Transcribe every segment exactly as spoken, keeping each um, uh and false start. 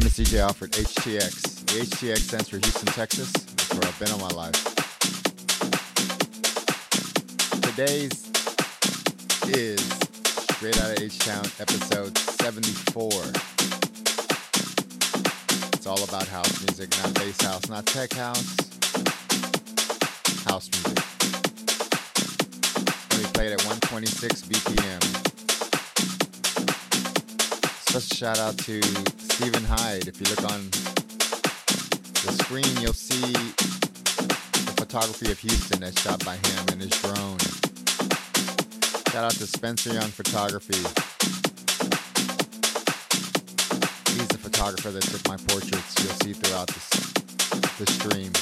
name is D J Alfred H T X. The H T X stands for Houston, Texas. That's where I've been all my life. Today's is Straight Outta H-Town, episode seventy-four. It's all about house music, not bass house, not tech house. House music. It's going to be played at one twenty-six B P M. Just a shout out to Stephen Hyde. If you look on the screen, you'll see the photography of Houston that's shot by him and his drone. Shout out to Spencer Young Photography. He's the photographer that took my portraits you'll see throughout the, the stream.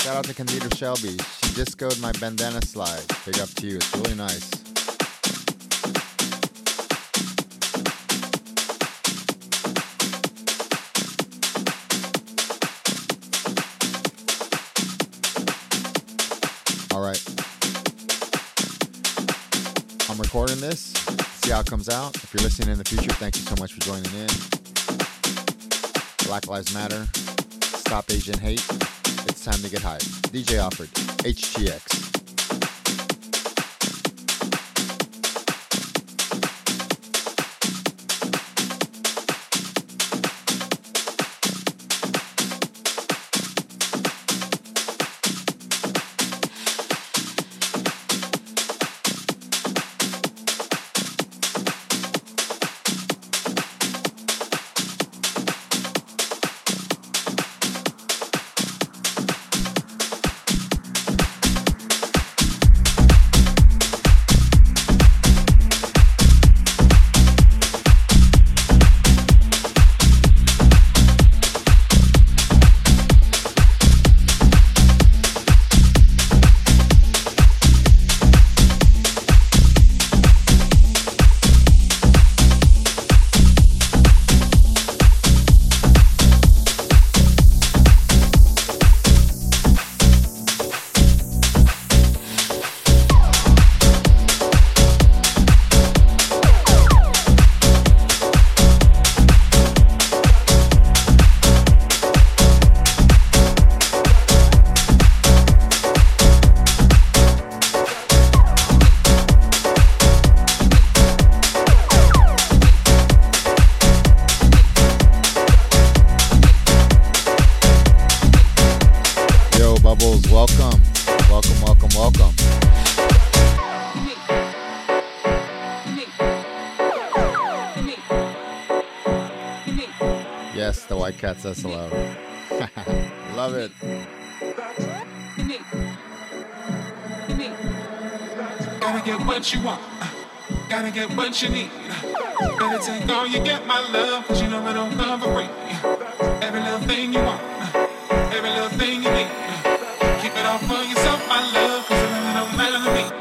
Shout out to Candida Shelby. She discoed my bandana slide. Big up to you. It's really nice. Alright, I'm recording this, see how it comes out. If you're listening in the future, thank you so much for joining in. Black Lives Matter, stop Asian hate, it's time to get hype. D J Alfred, H T X. Cats us hello. Love it. Gotta get what you want. Gotta get what you need. Better take all you get, my love, cause you know I don't love a ring. Every little thing you want. Every little thing you need. Keep it all for yourself, my love, cause it really don't matter to me.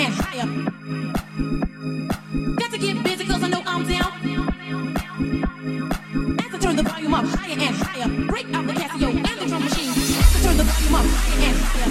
and higher. Got to get busy cause I know I'm down. As I turn the volume up higher and higher. Break out the Casio and the drum machine. As I turn the volume up higher and higher.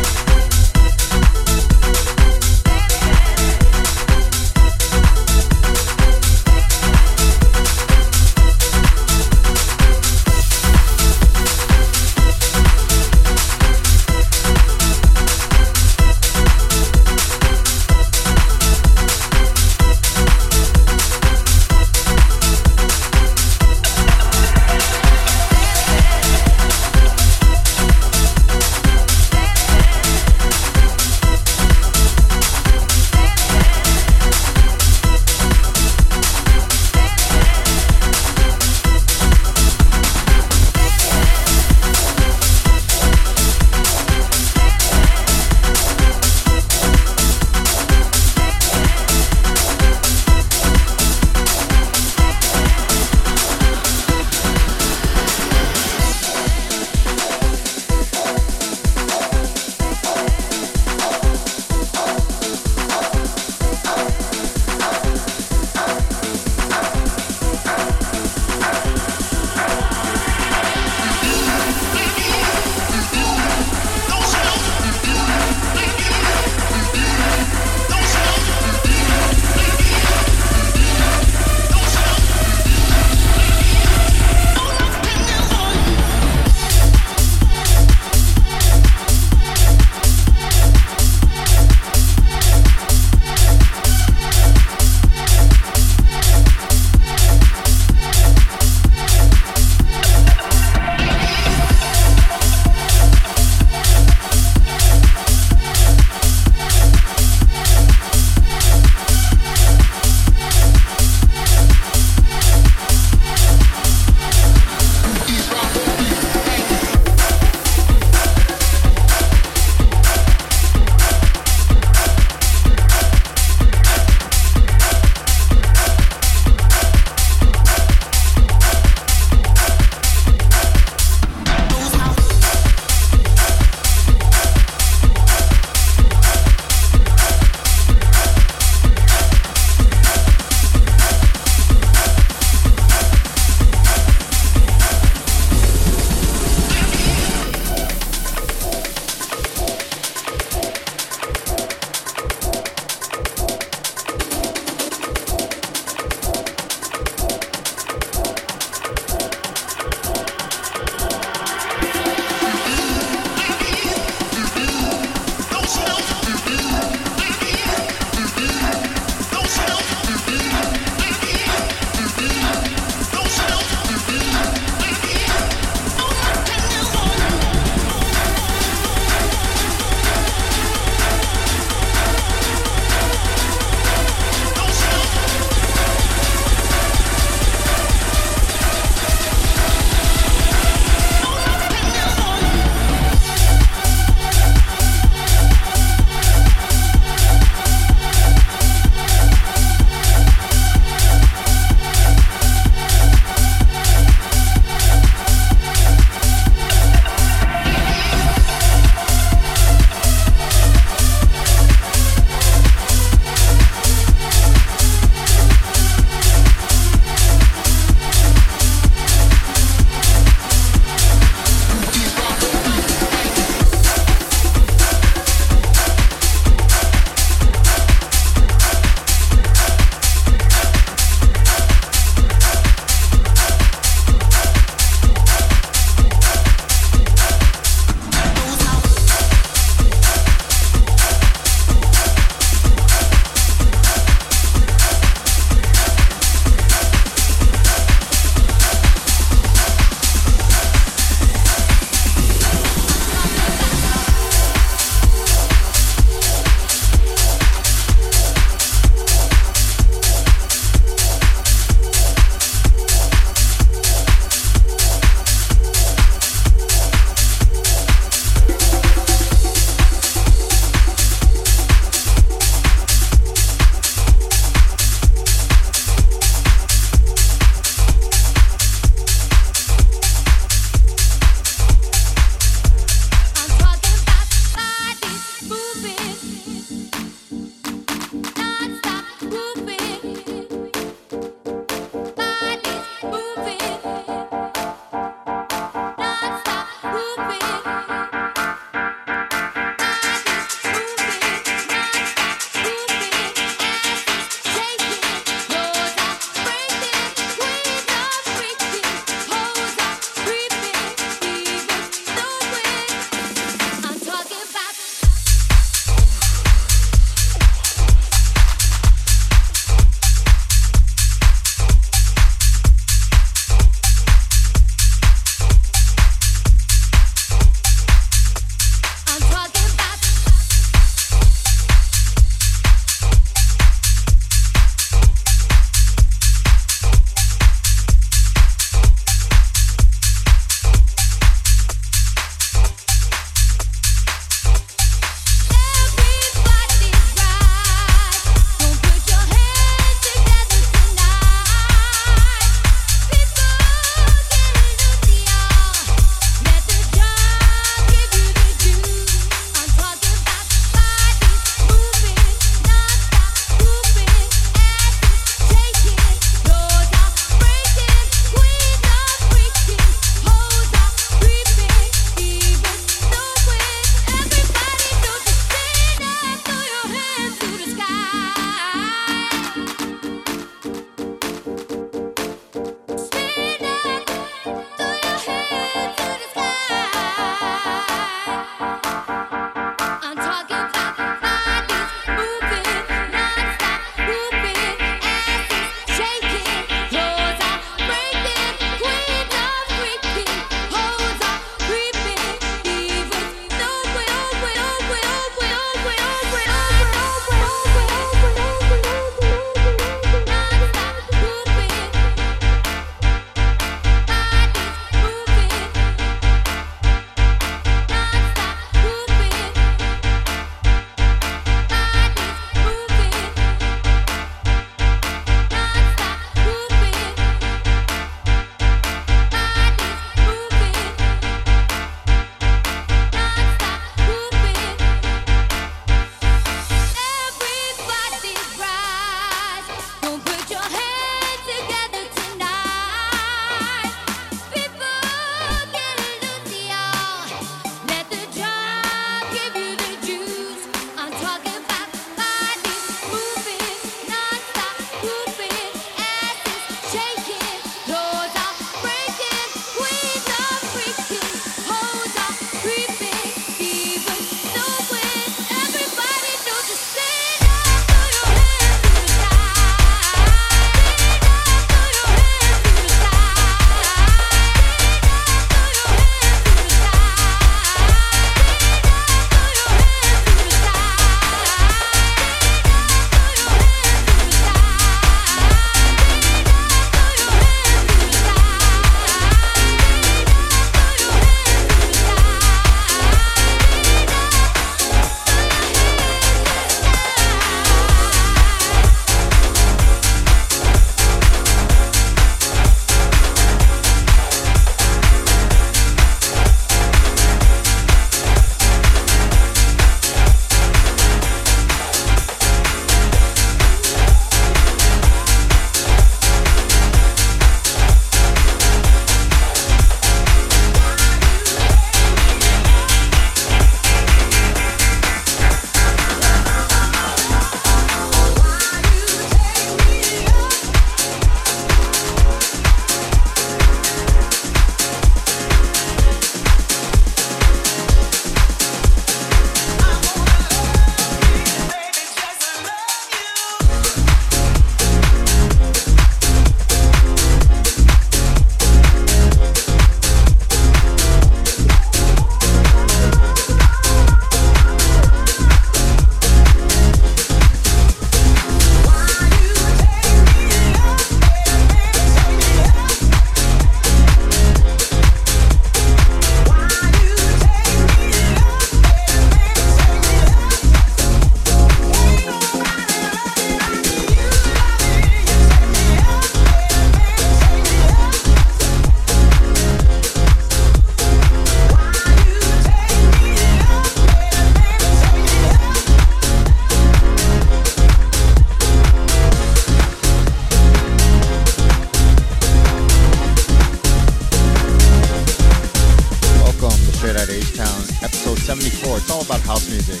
music.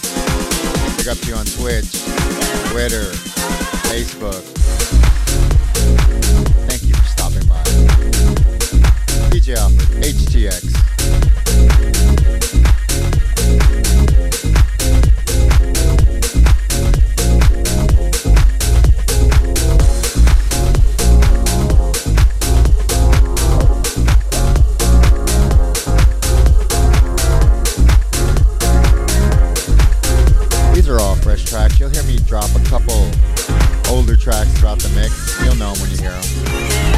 Pick up to you on Twitch, Twitter, Facebook. Thank you for stopping by. D J Alfred H T X. You'll hear me drop a couple older tracks throughout the mix. You'll know them when you hear them.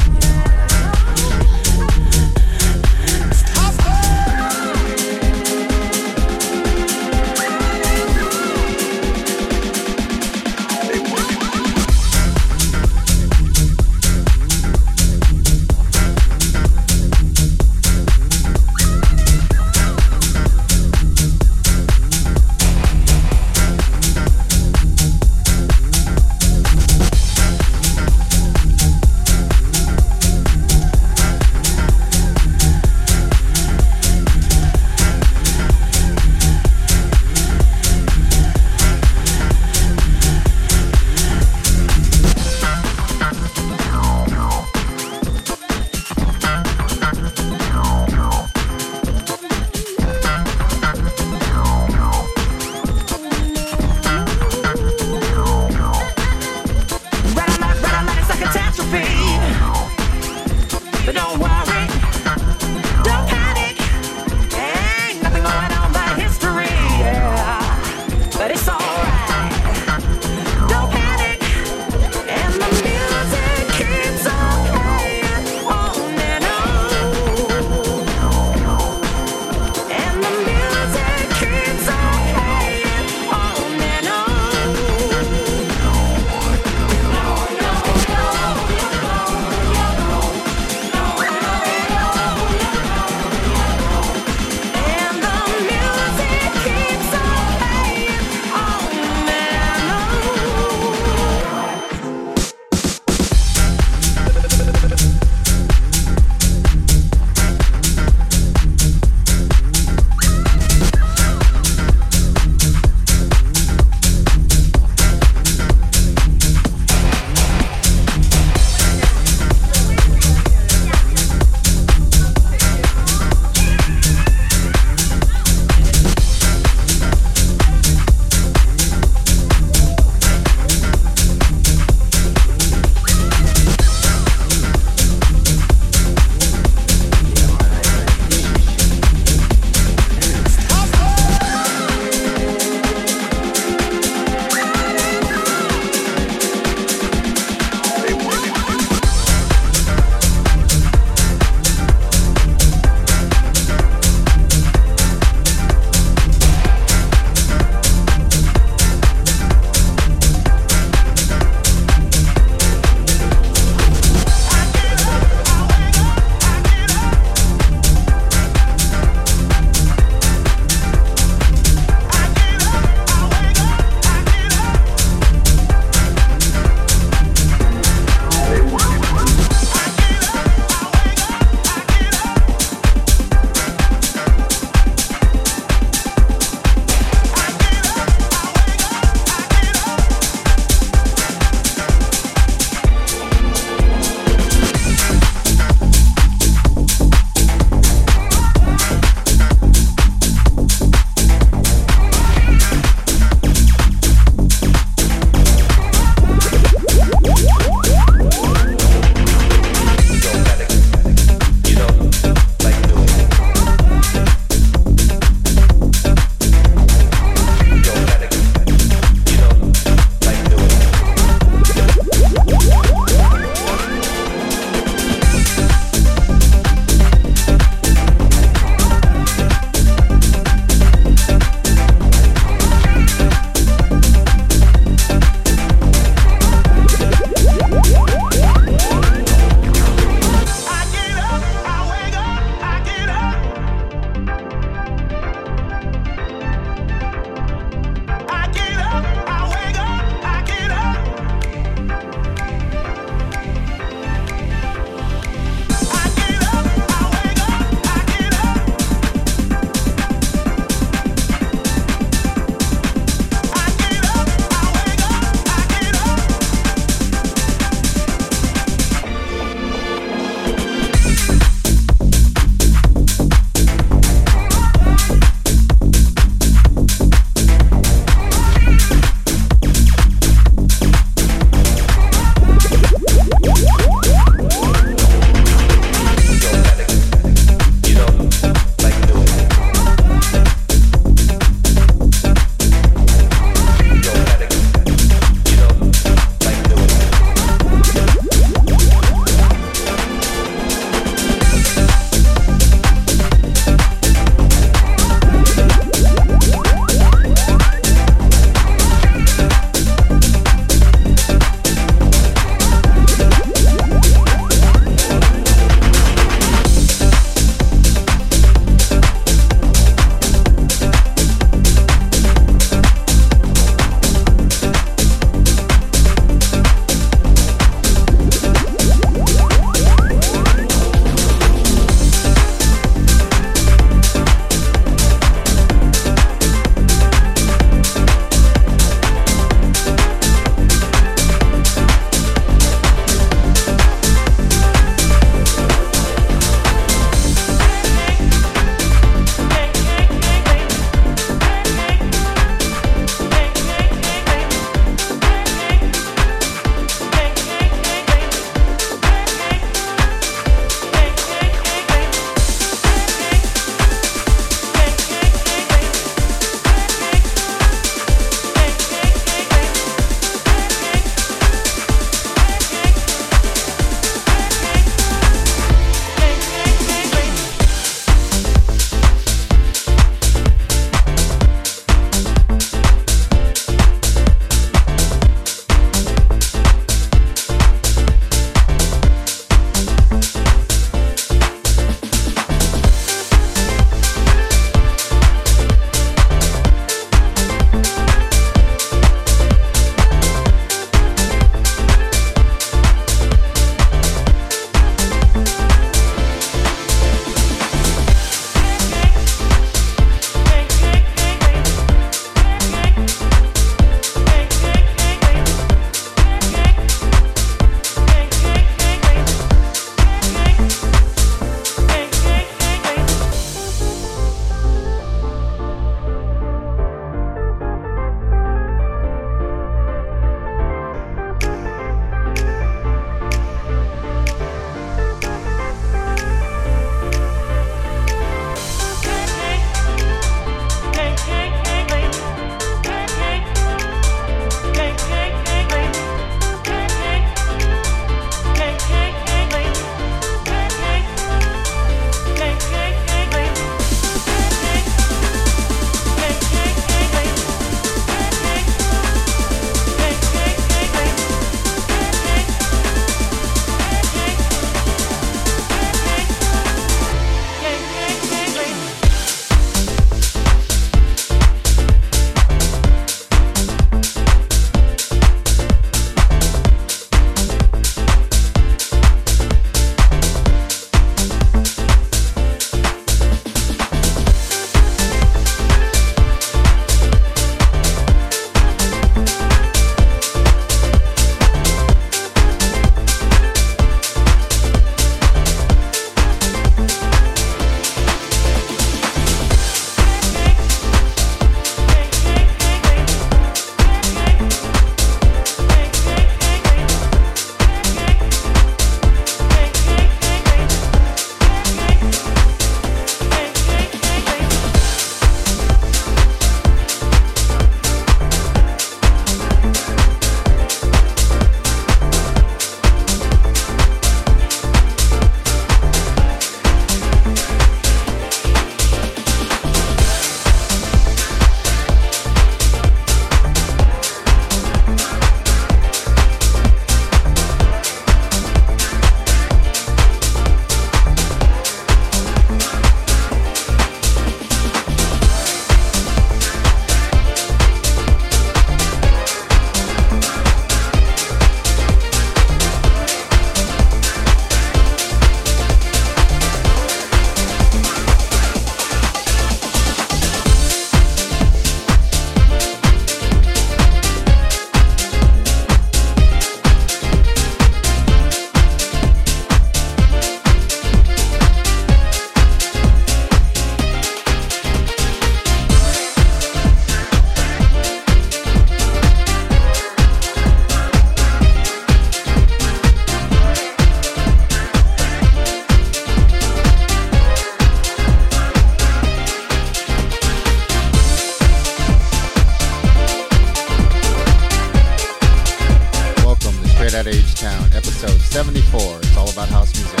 Straight Outta H-Town, episode seventy-four. It's all about house music.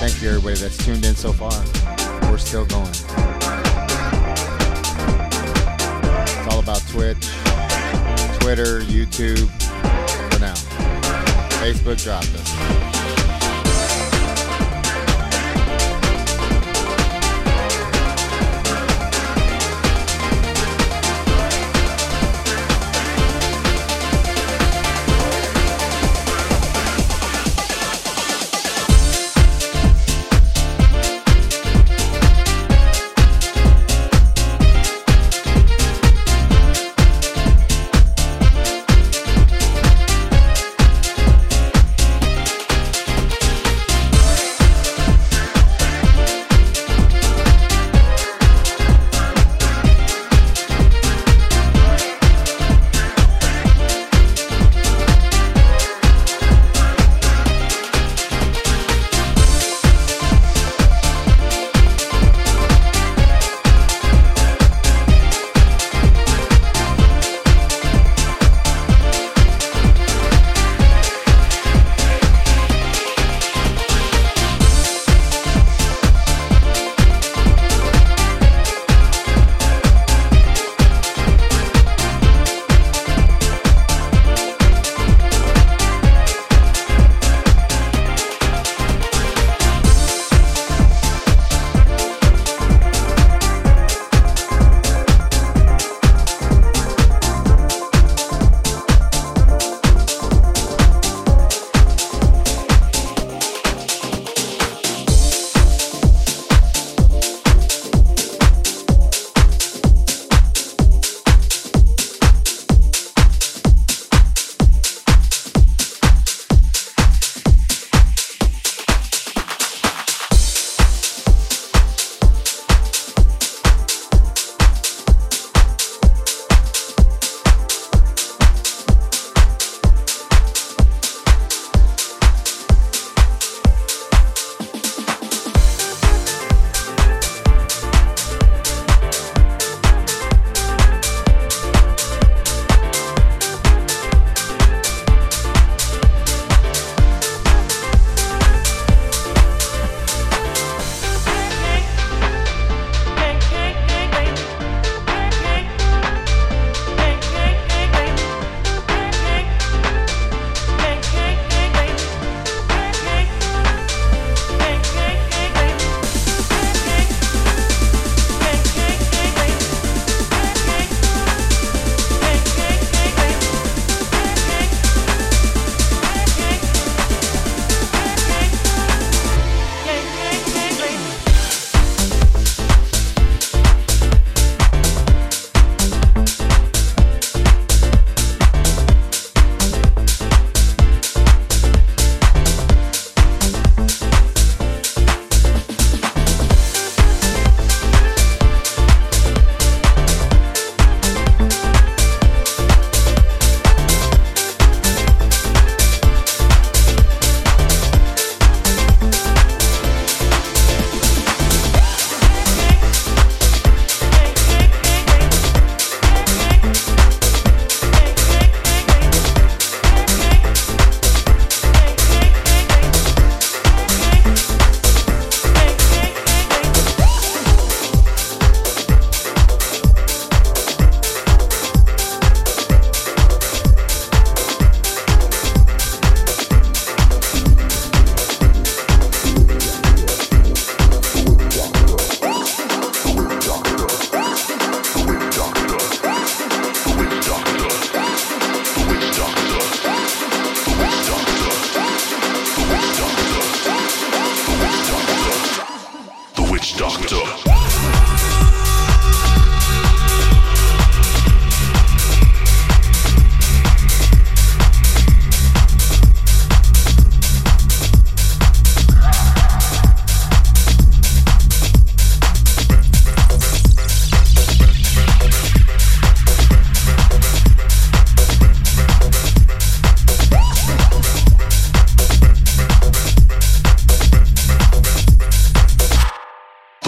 Thank you, everybody that's tuned in so far. We're still going. It's all about Twitch, Twitter, YouTube, for now. Facebook dropped us.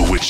Witch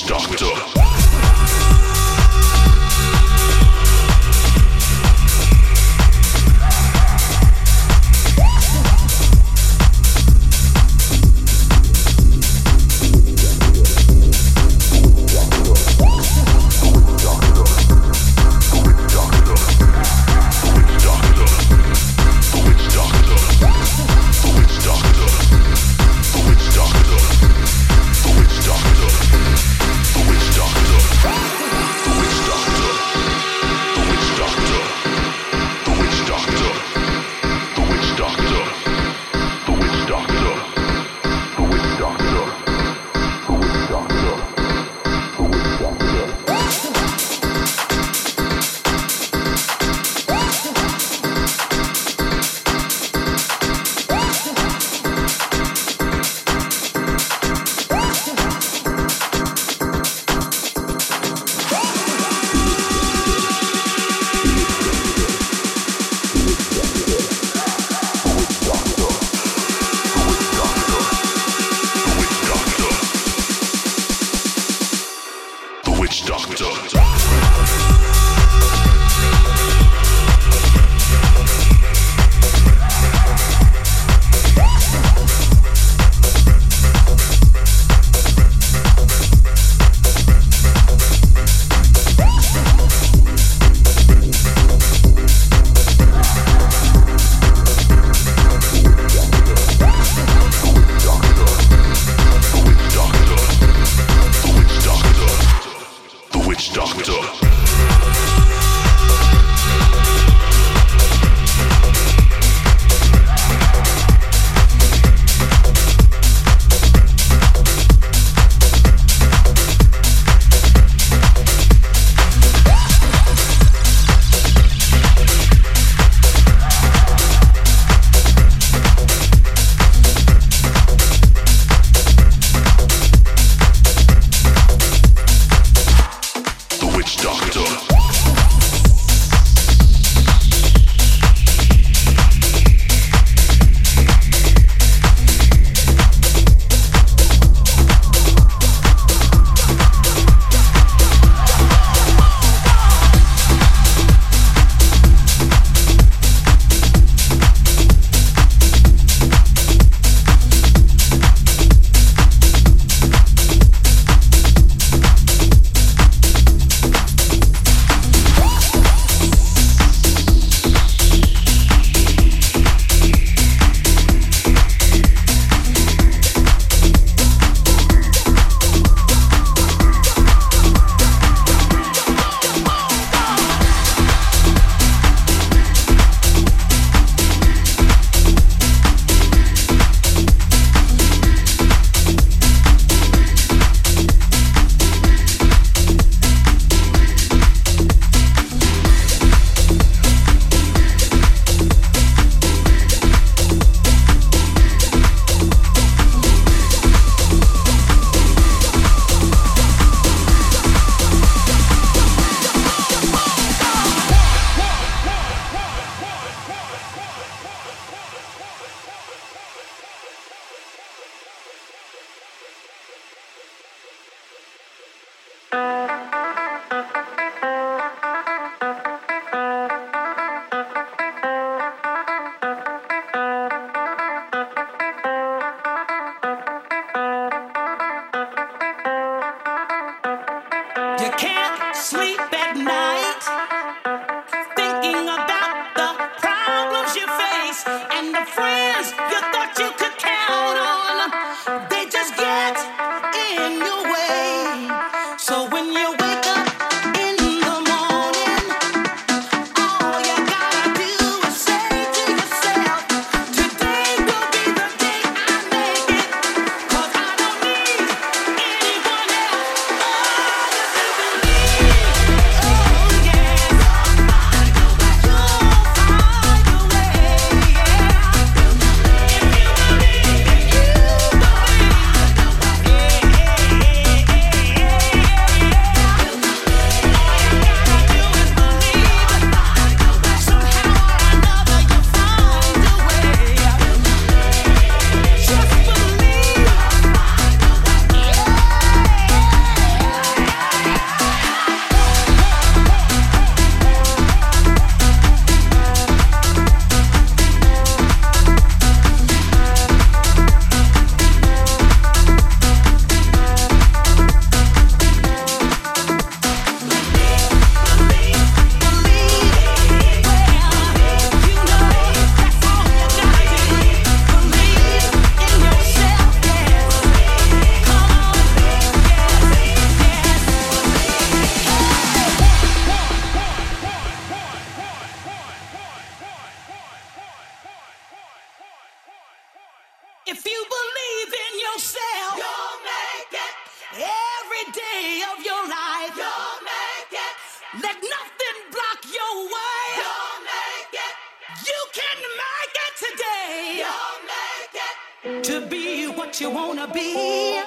what you wanna be,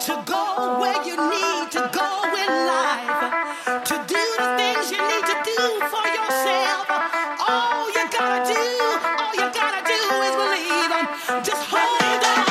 to go where you need to go in life, to do the things you need to do for yourself. All you gotta do, all you gotta do is believe. Just hold on.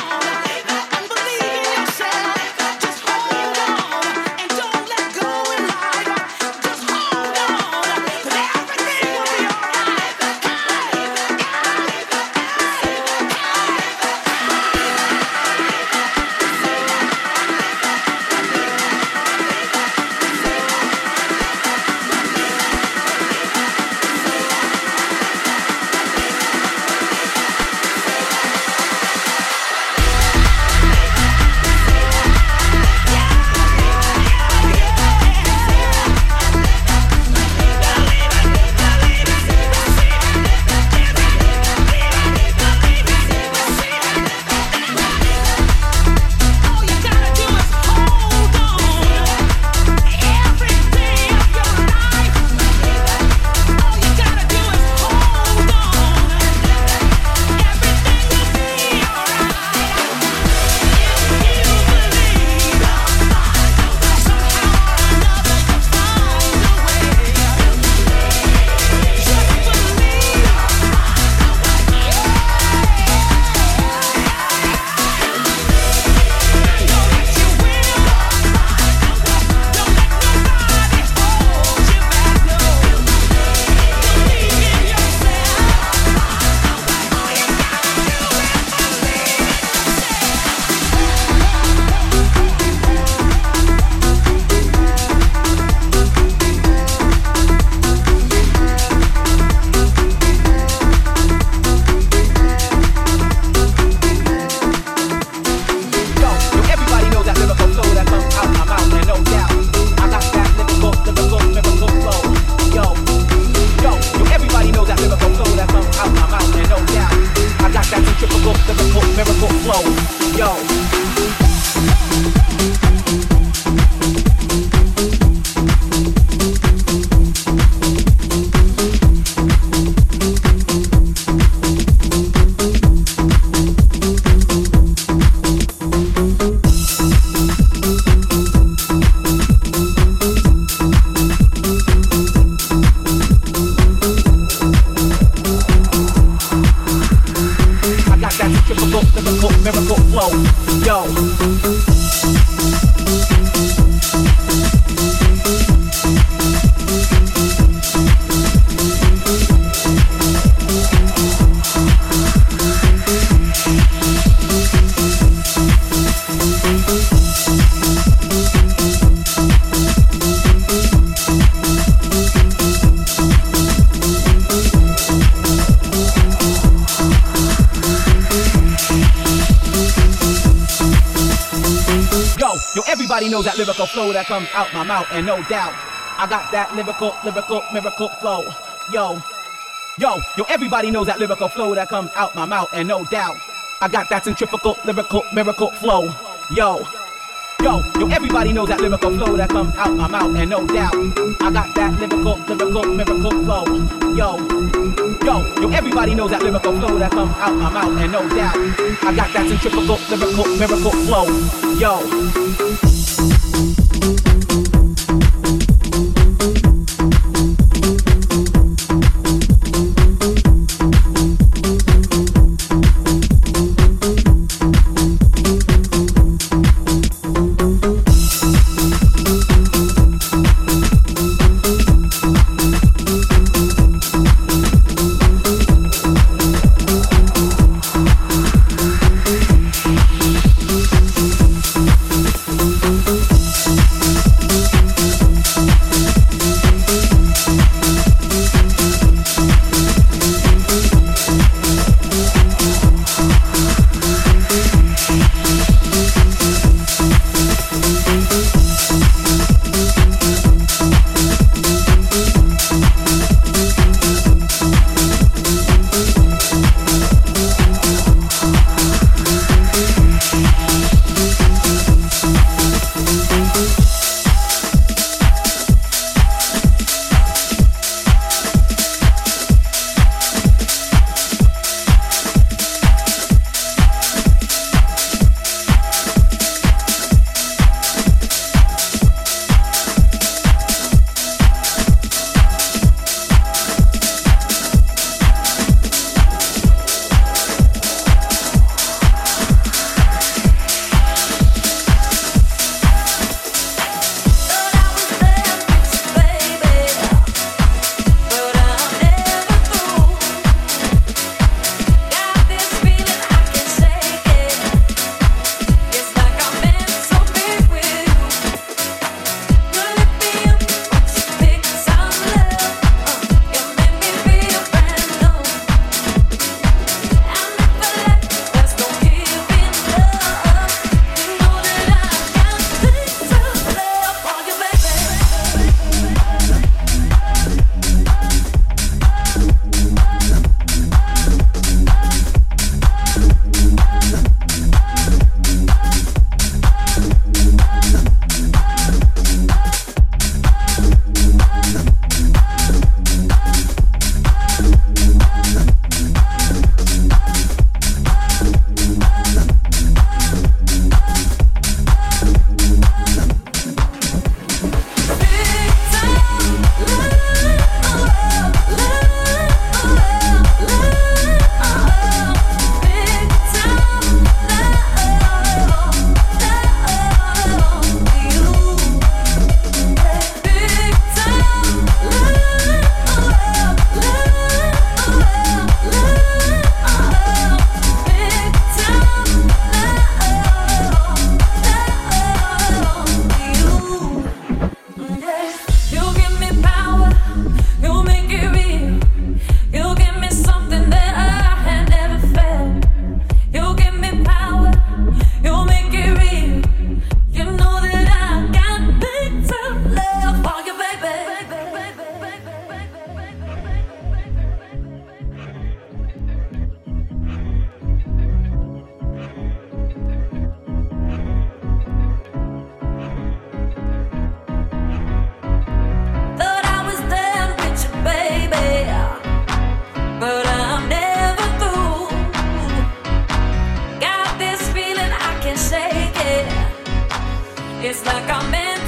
Flow that comes out my mouth, and no doubt I got that lyrical, lyrical, miracle flow. Yo, yo, yo, everybody knows that lyrical flow that comes out my mouth, and no doubt I got that centrifugal, lyrical, miracle flow. Yo, yo, yo, everybody knows that lyrical flow that comes out my mouth, and no doubt I got that lyrical, lyrical, miracle flow. Yo, yo, yo, everybody knows that lyrical flow that comes out my mouth, and no doubt I got that centrifugal, lyrical, miracle flow. Yo. We'll be right back.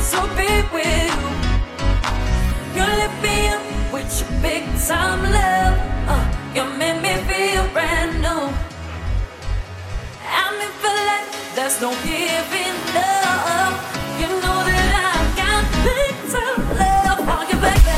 to be with you. You lit me up with your big time love. Uh, you made me feel brand new. I mean, feel like there's no giving up. You know that I got big time love for you, baby.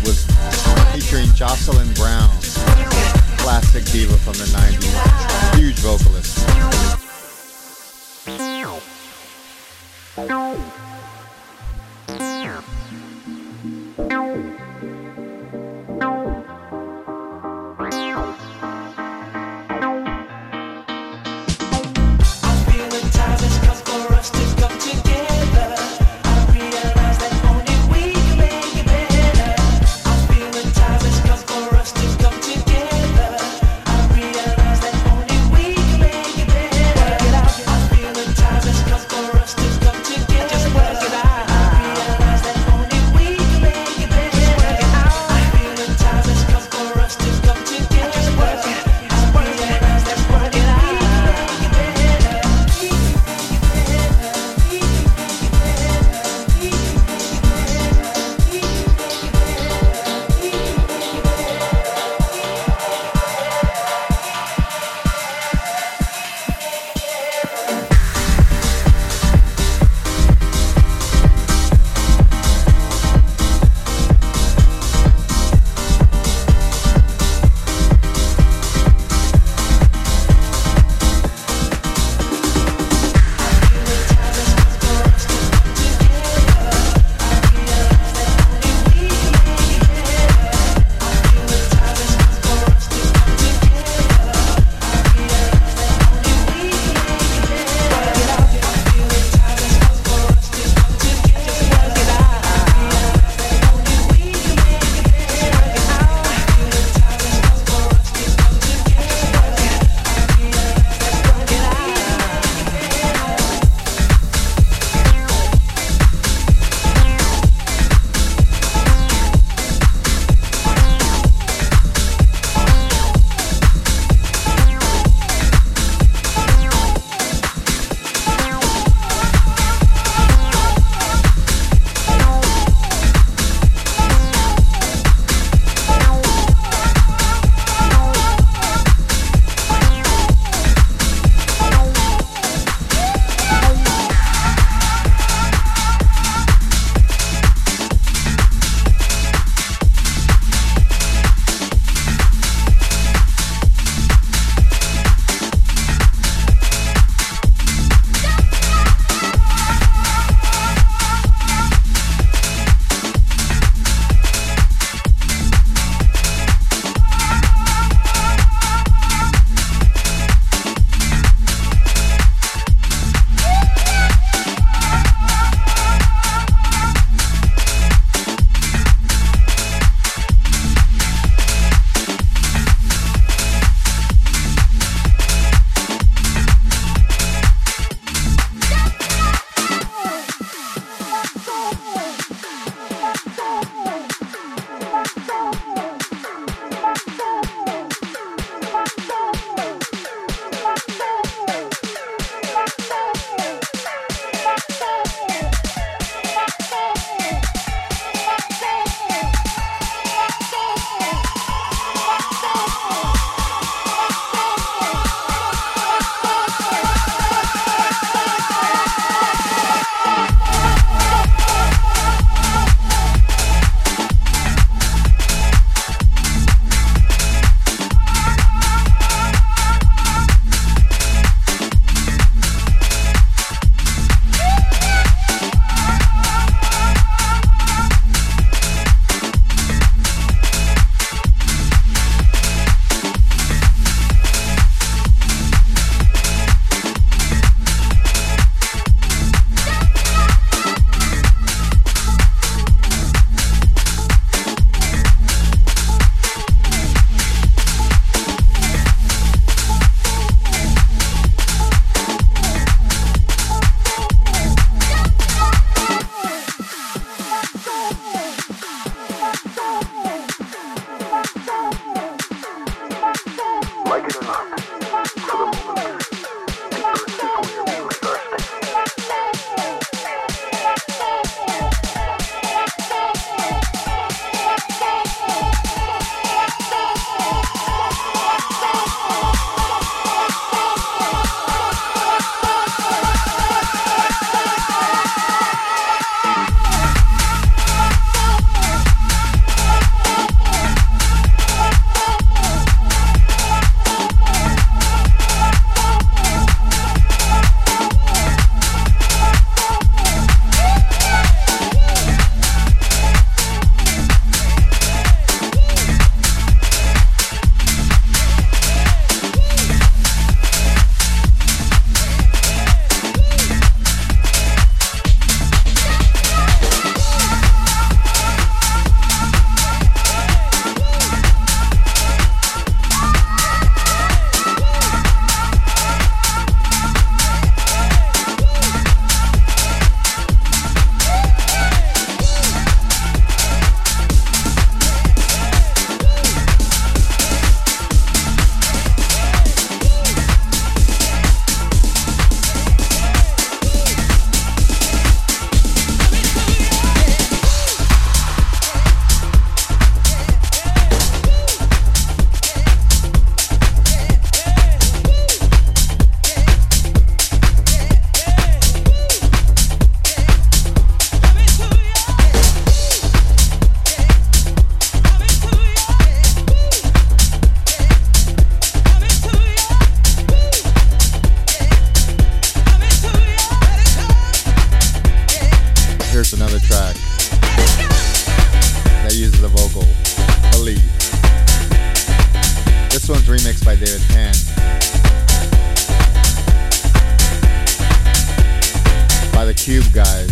Just track that uses a vocal, a lead. This one's remixed by David Pan. By the Cube guys.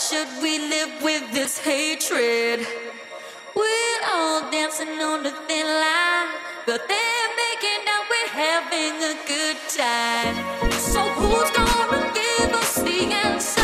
should we live with this hatred? We're all dancing on a thin line, but they're making out we're having a good time. So who's gonna give us the answer?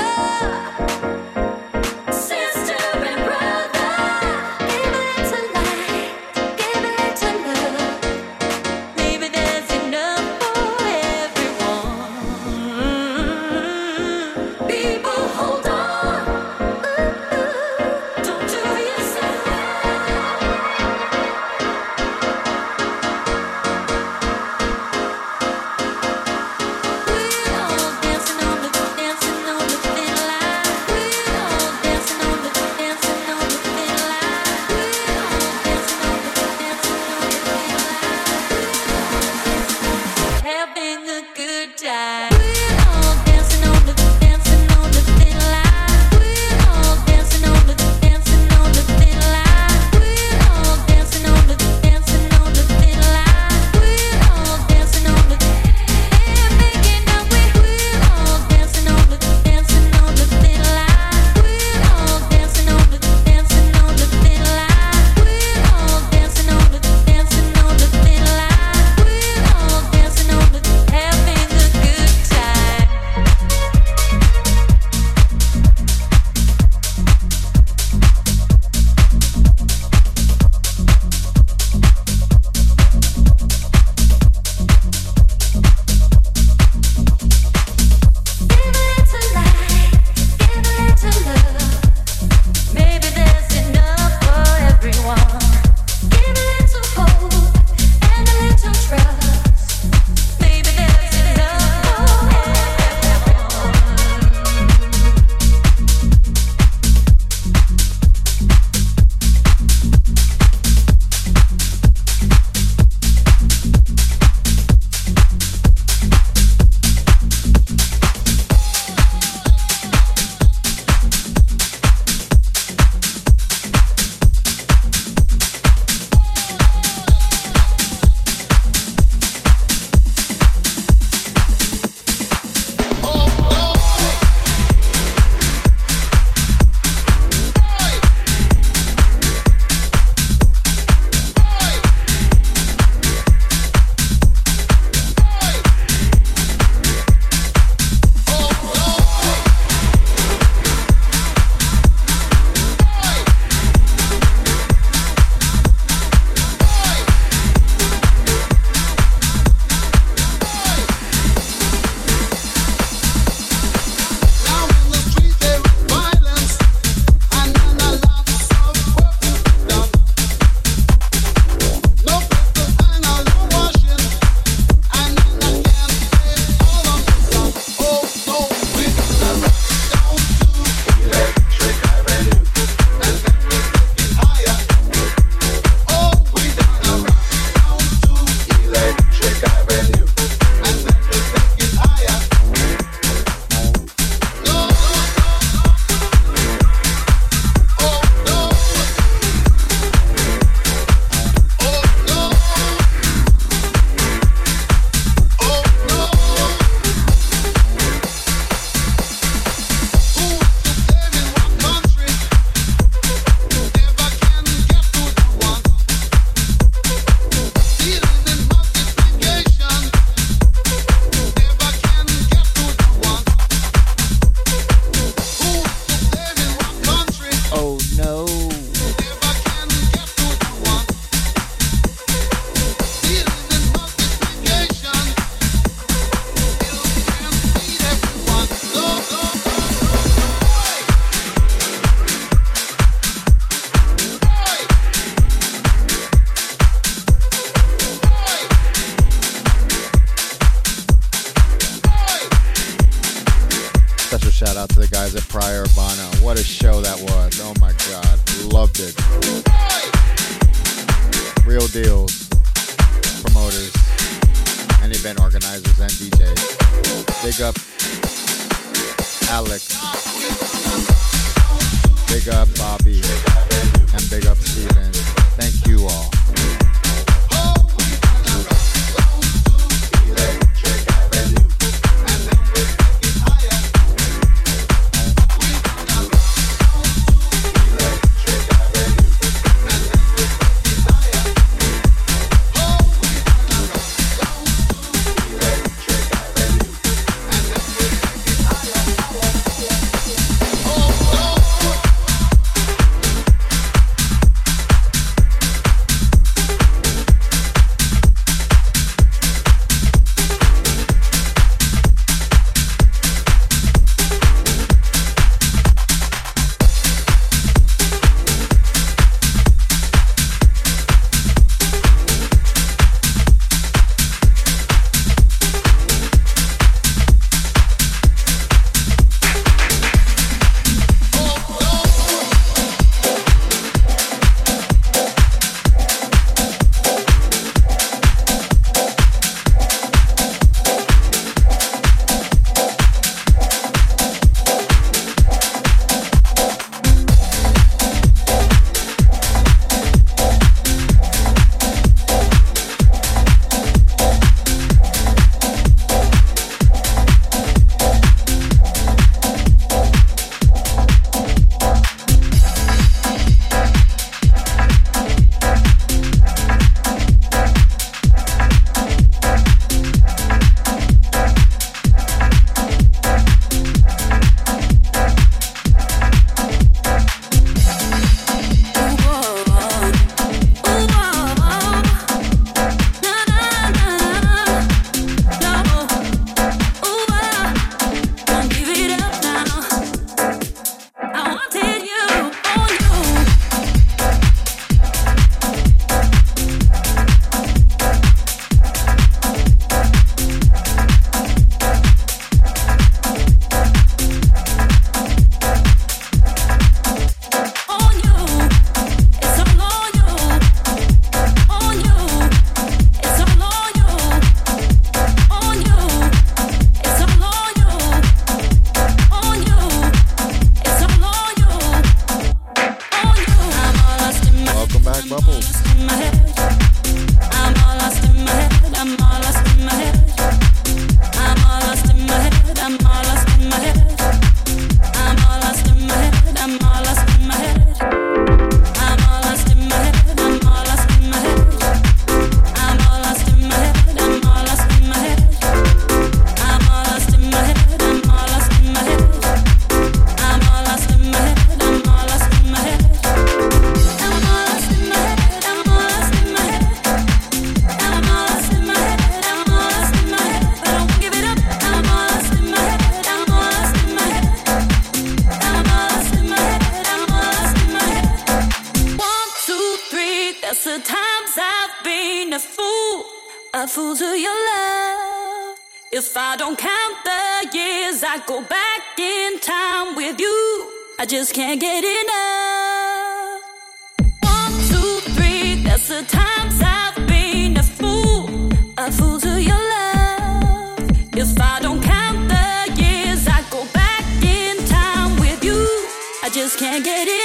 Guess the times I've been a fool, a fool to your love. If I don't count the years, I go back in time with you. I just can't get enough. One, two, three, that's the times I've been a fool, a fool to your love. If I don't count the years, I go back in time with you. I just can't get enough.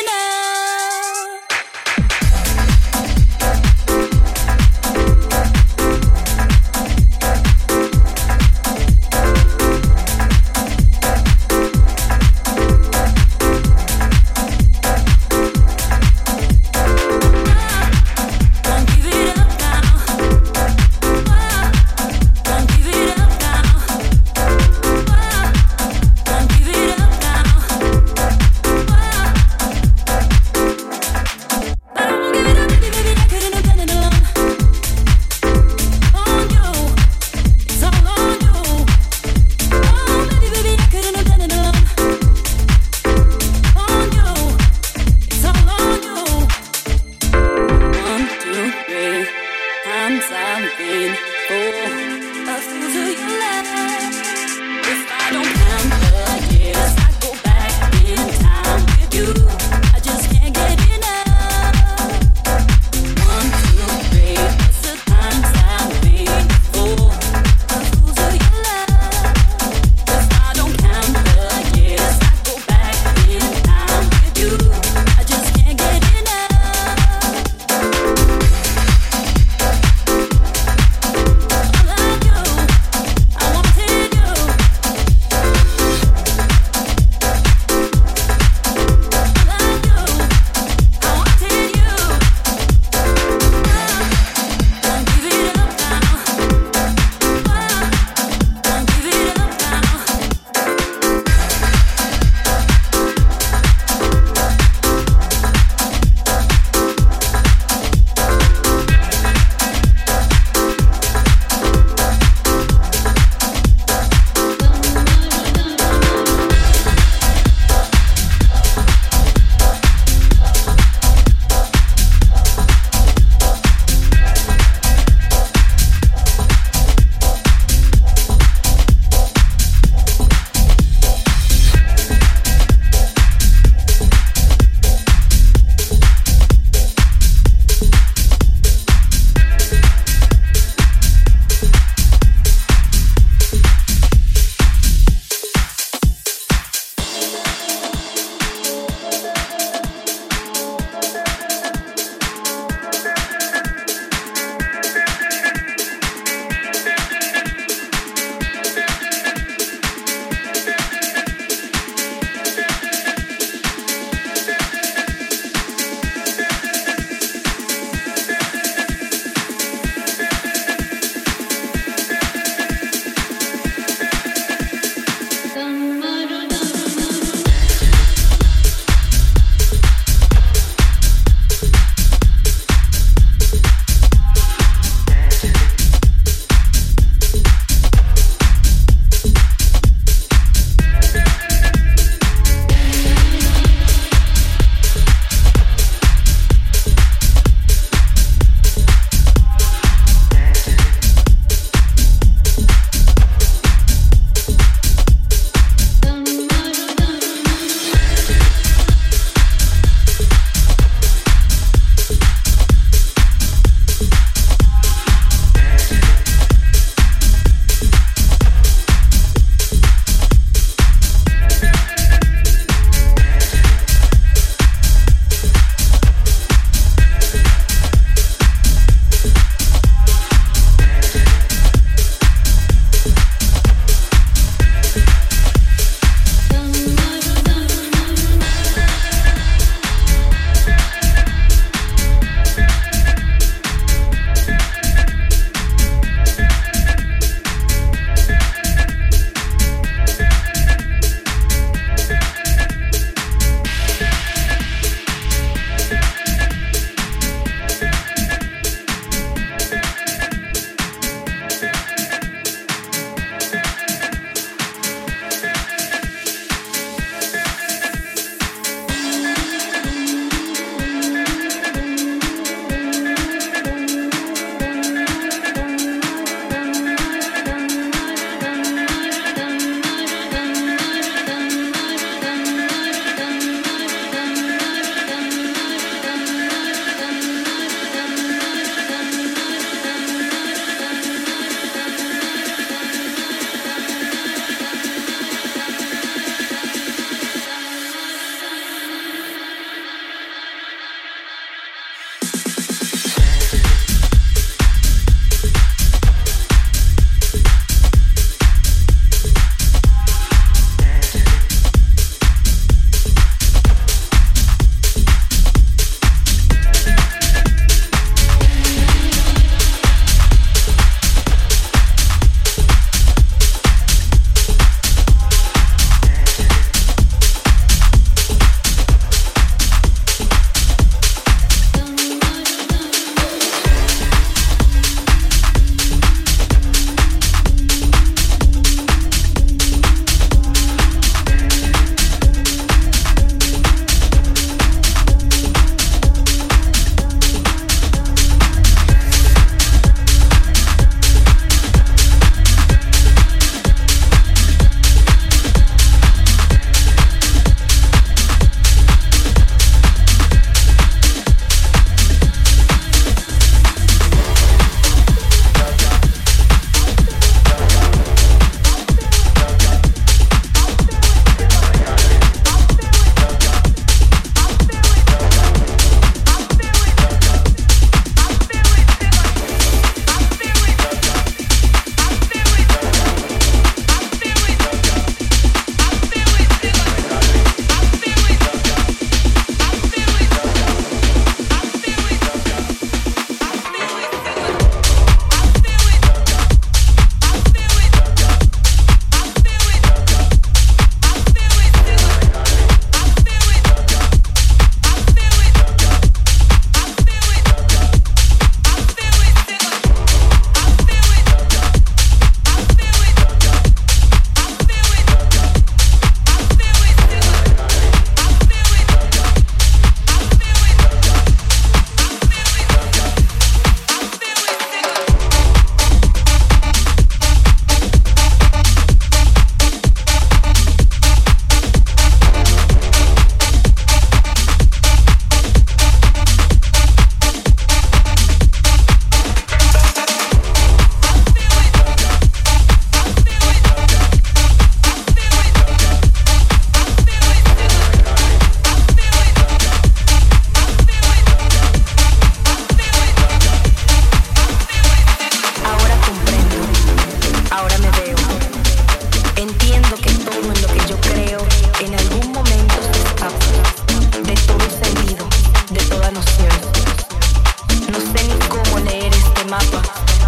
el mapa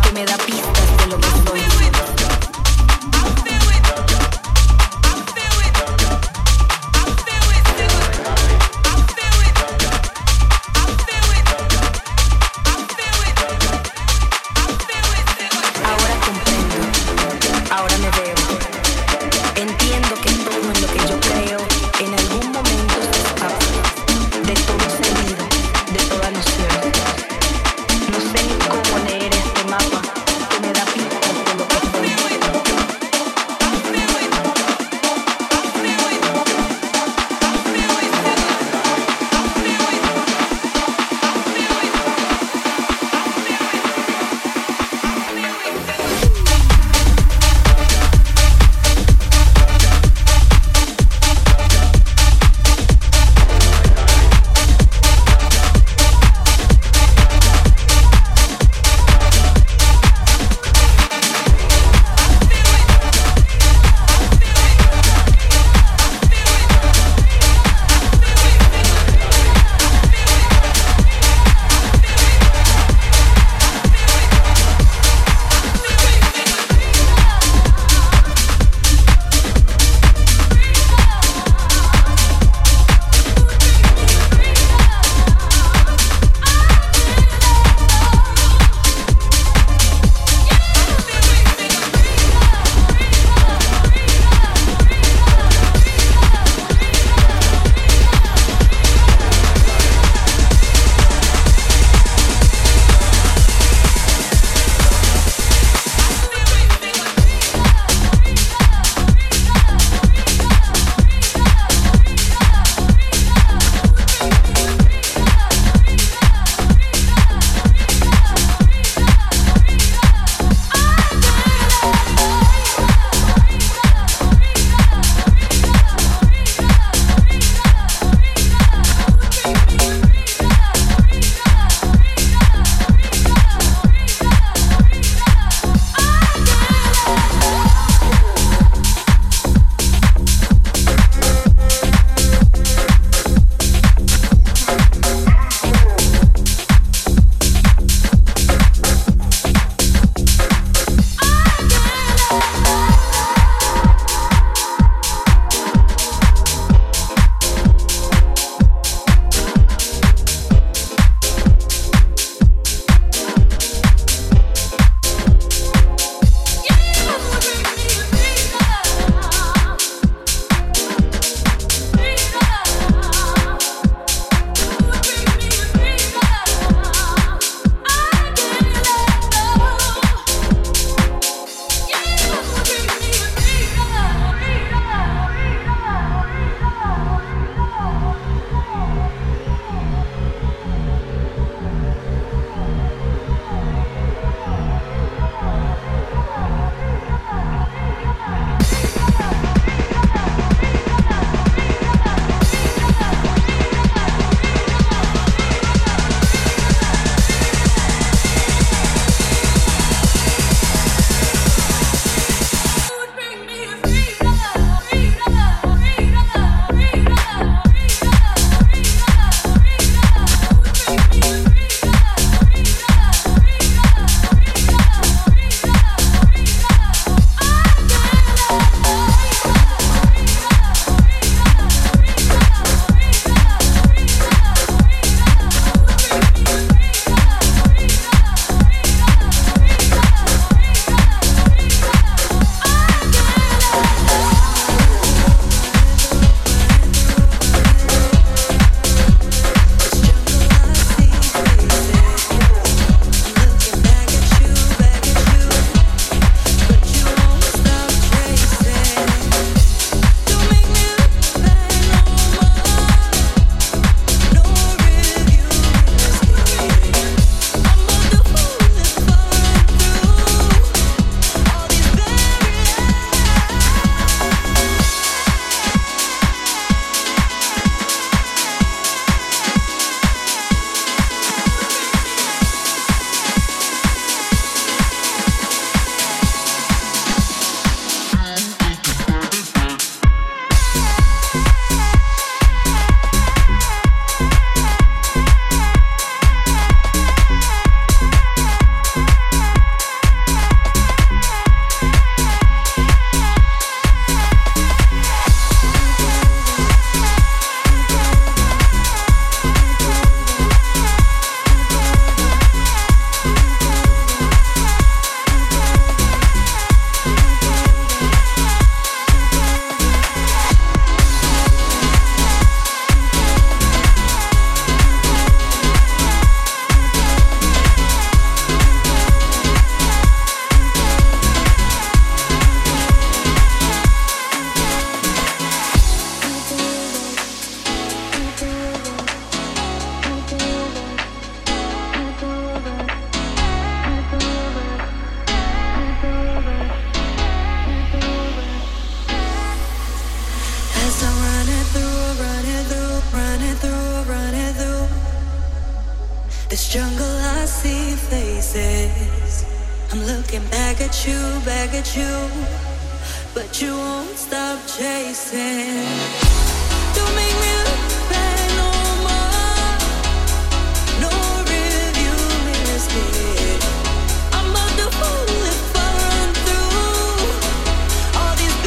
que me da pistas de lo que soy. No sé ni cómo leer este mapa que me da pistas de lo I'm looking back at you, back at you, but you won't stop chasing. Don't make me look back no more. No review is here. I'm about to fool if I run through all these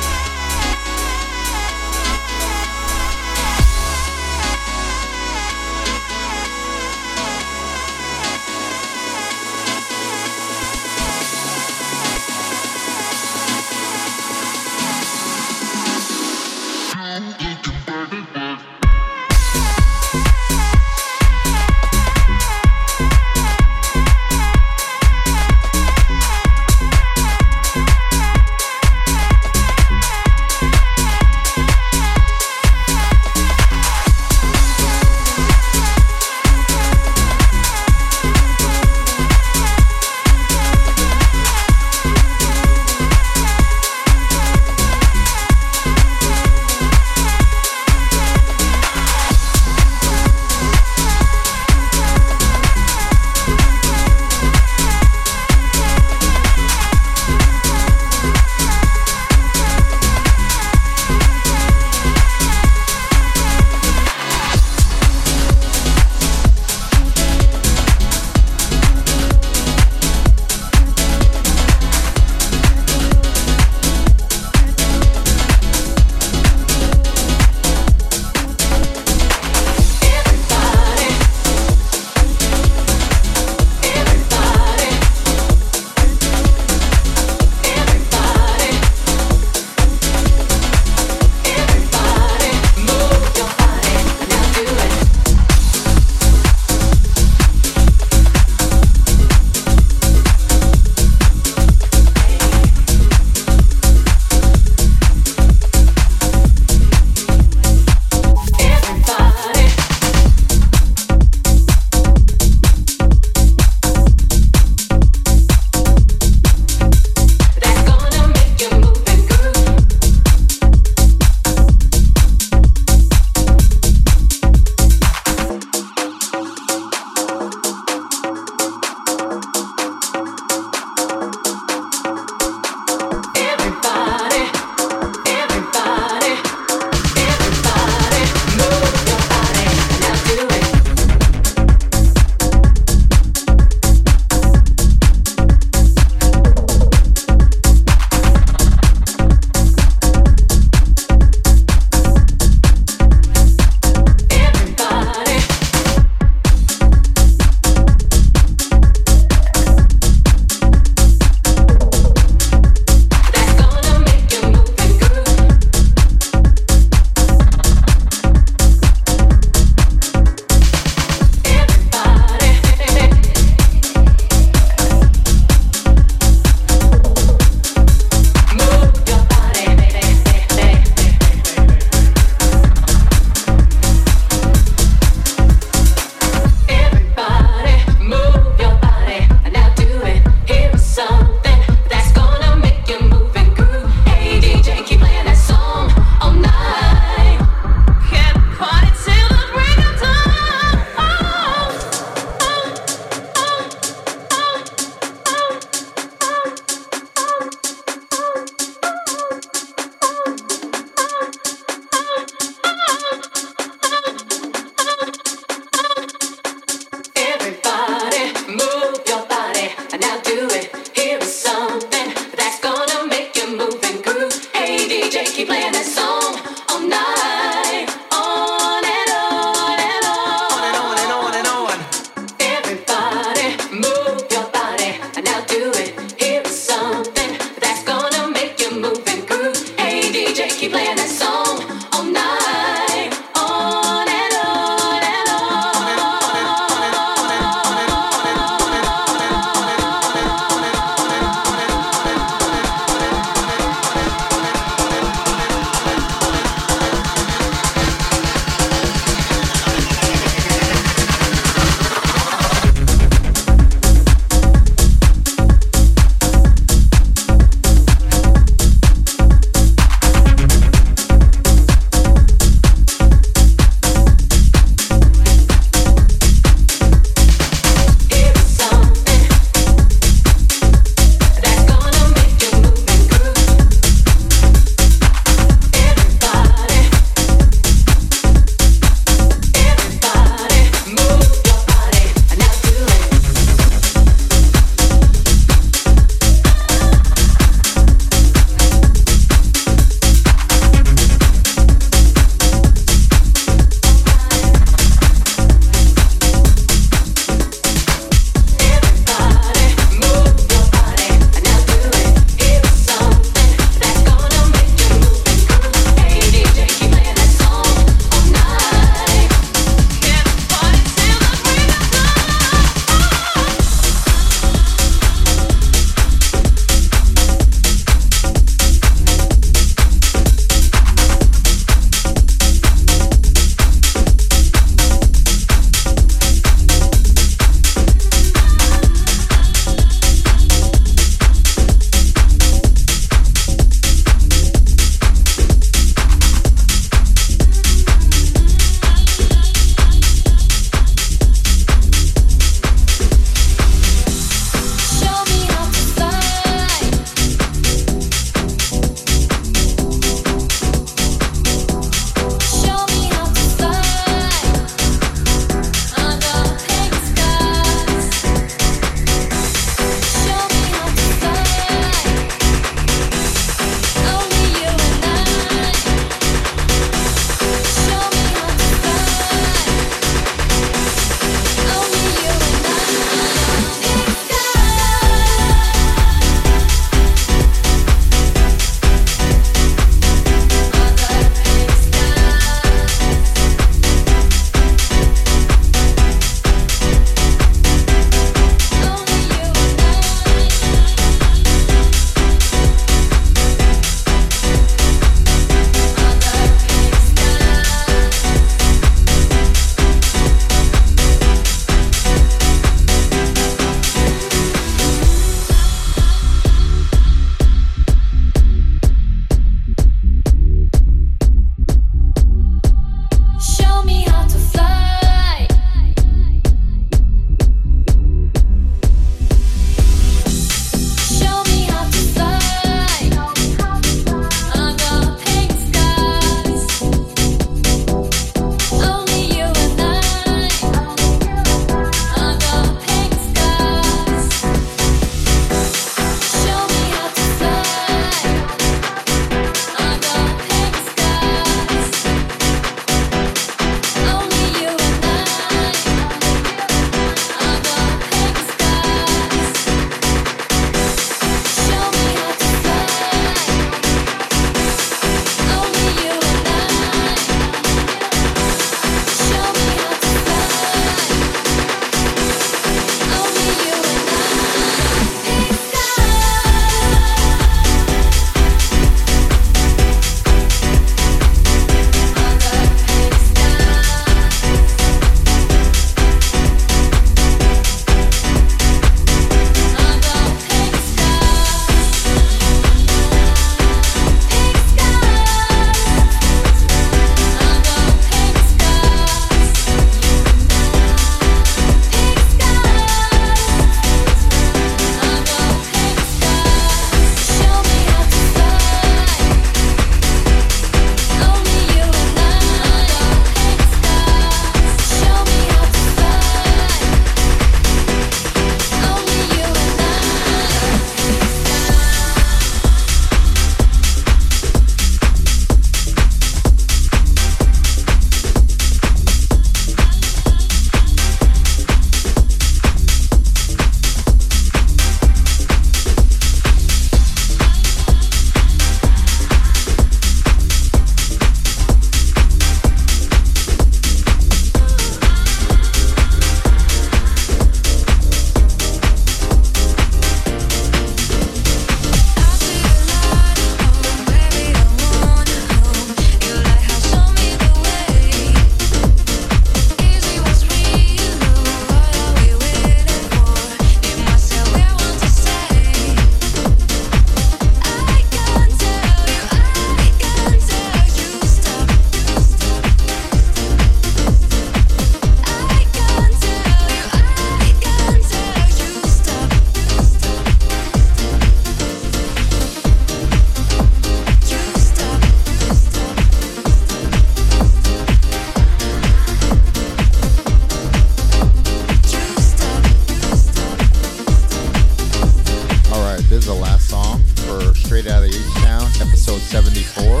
Straight Outta H-Town, episode seventy-four.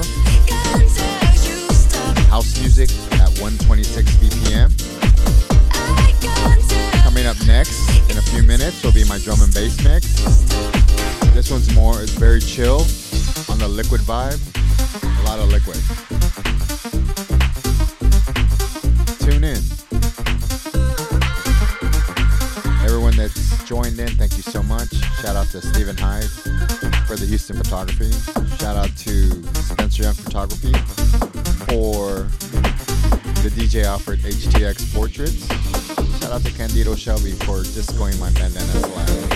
House music at one twenty-six B P M. Coming up next, in a few minutes, will be my drum and bass mix. This one's more, it's very chill, on the liquid vibe, a lot of liquid. Tune in. Everyone that's joined in, thank you so much. Shout out to Stephen Hyde for the Houston photography. Shout out to Spencer Young Photography for the D J Alfred H T X portraits. Shout out to Candida Shelby for just going my bandana slide.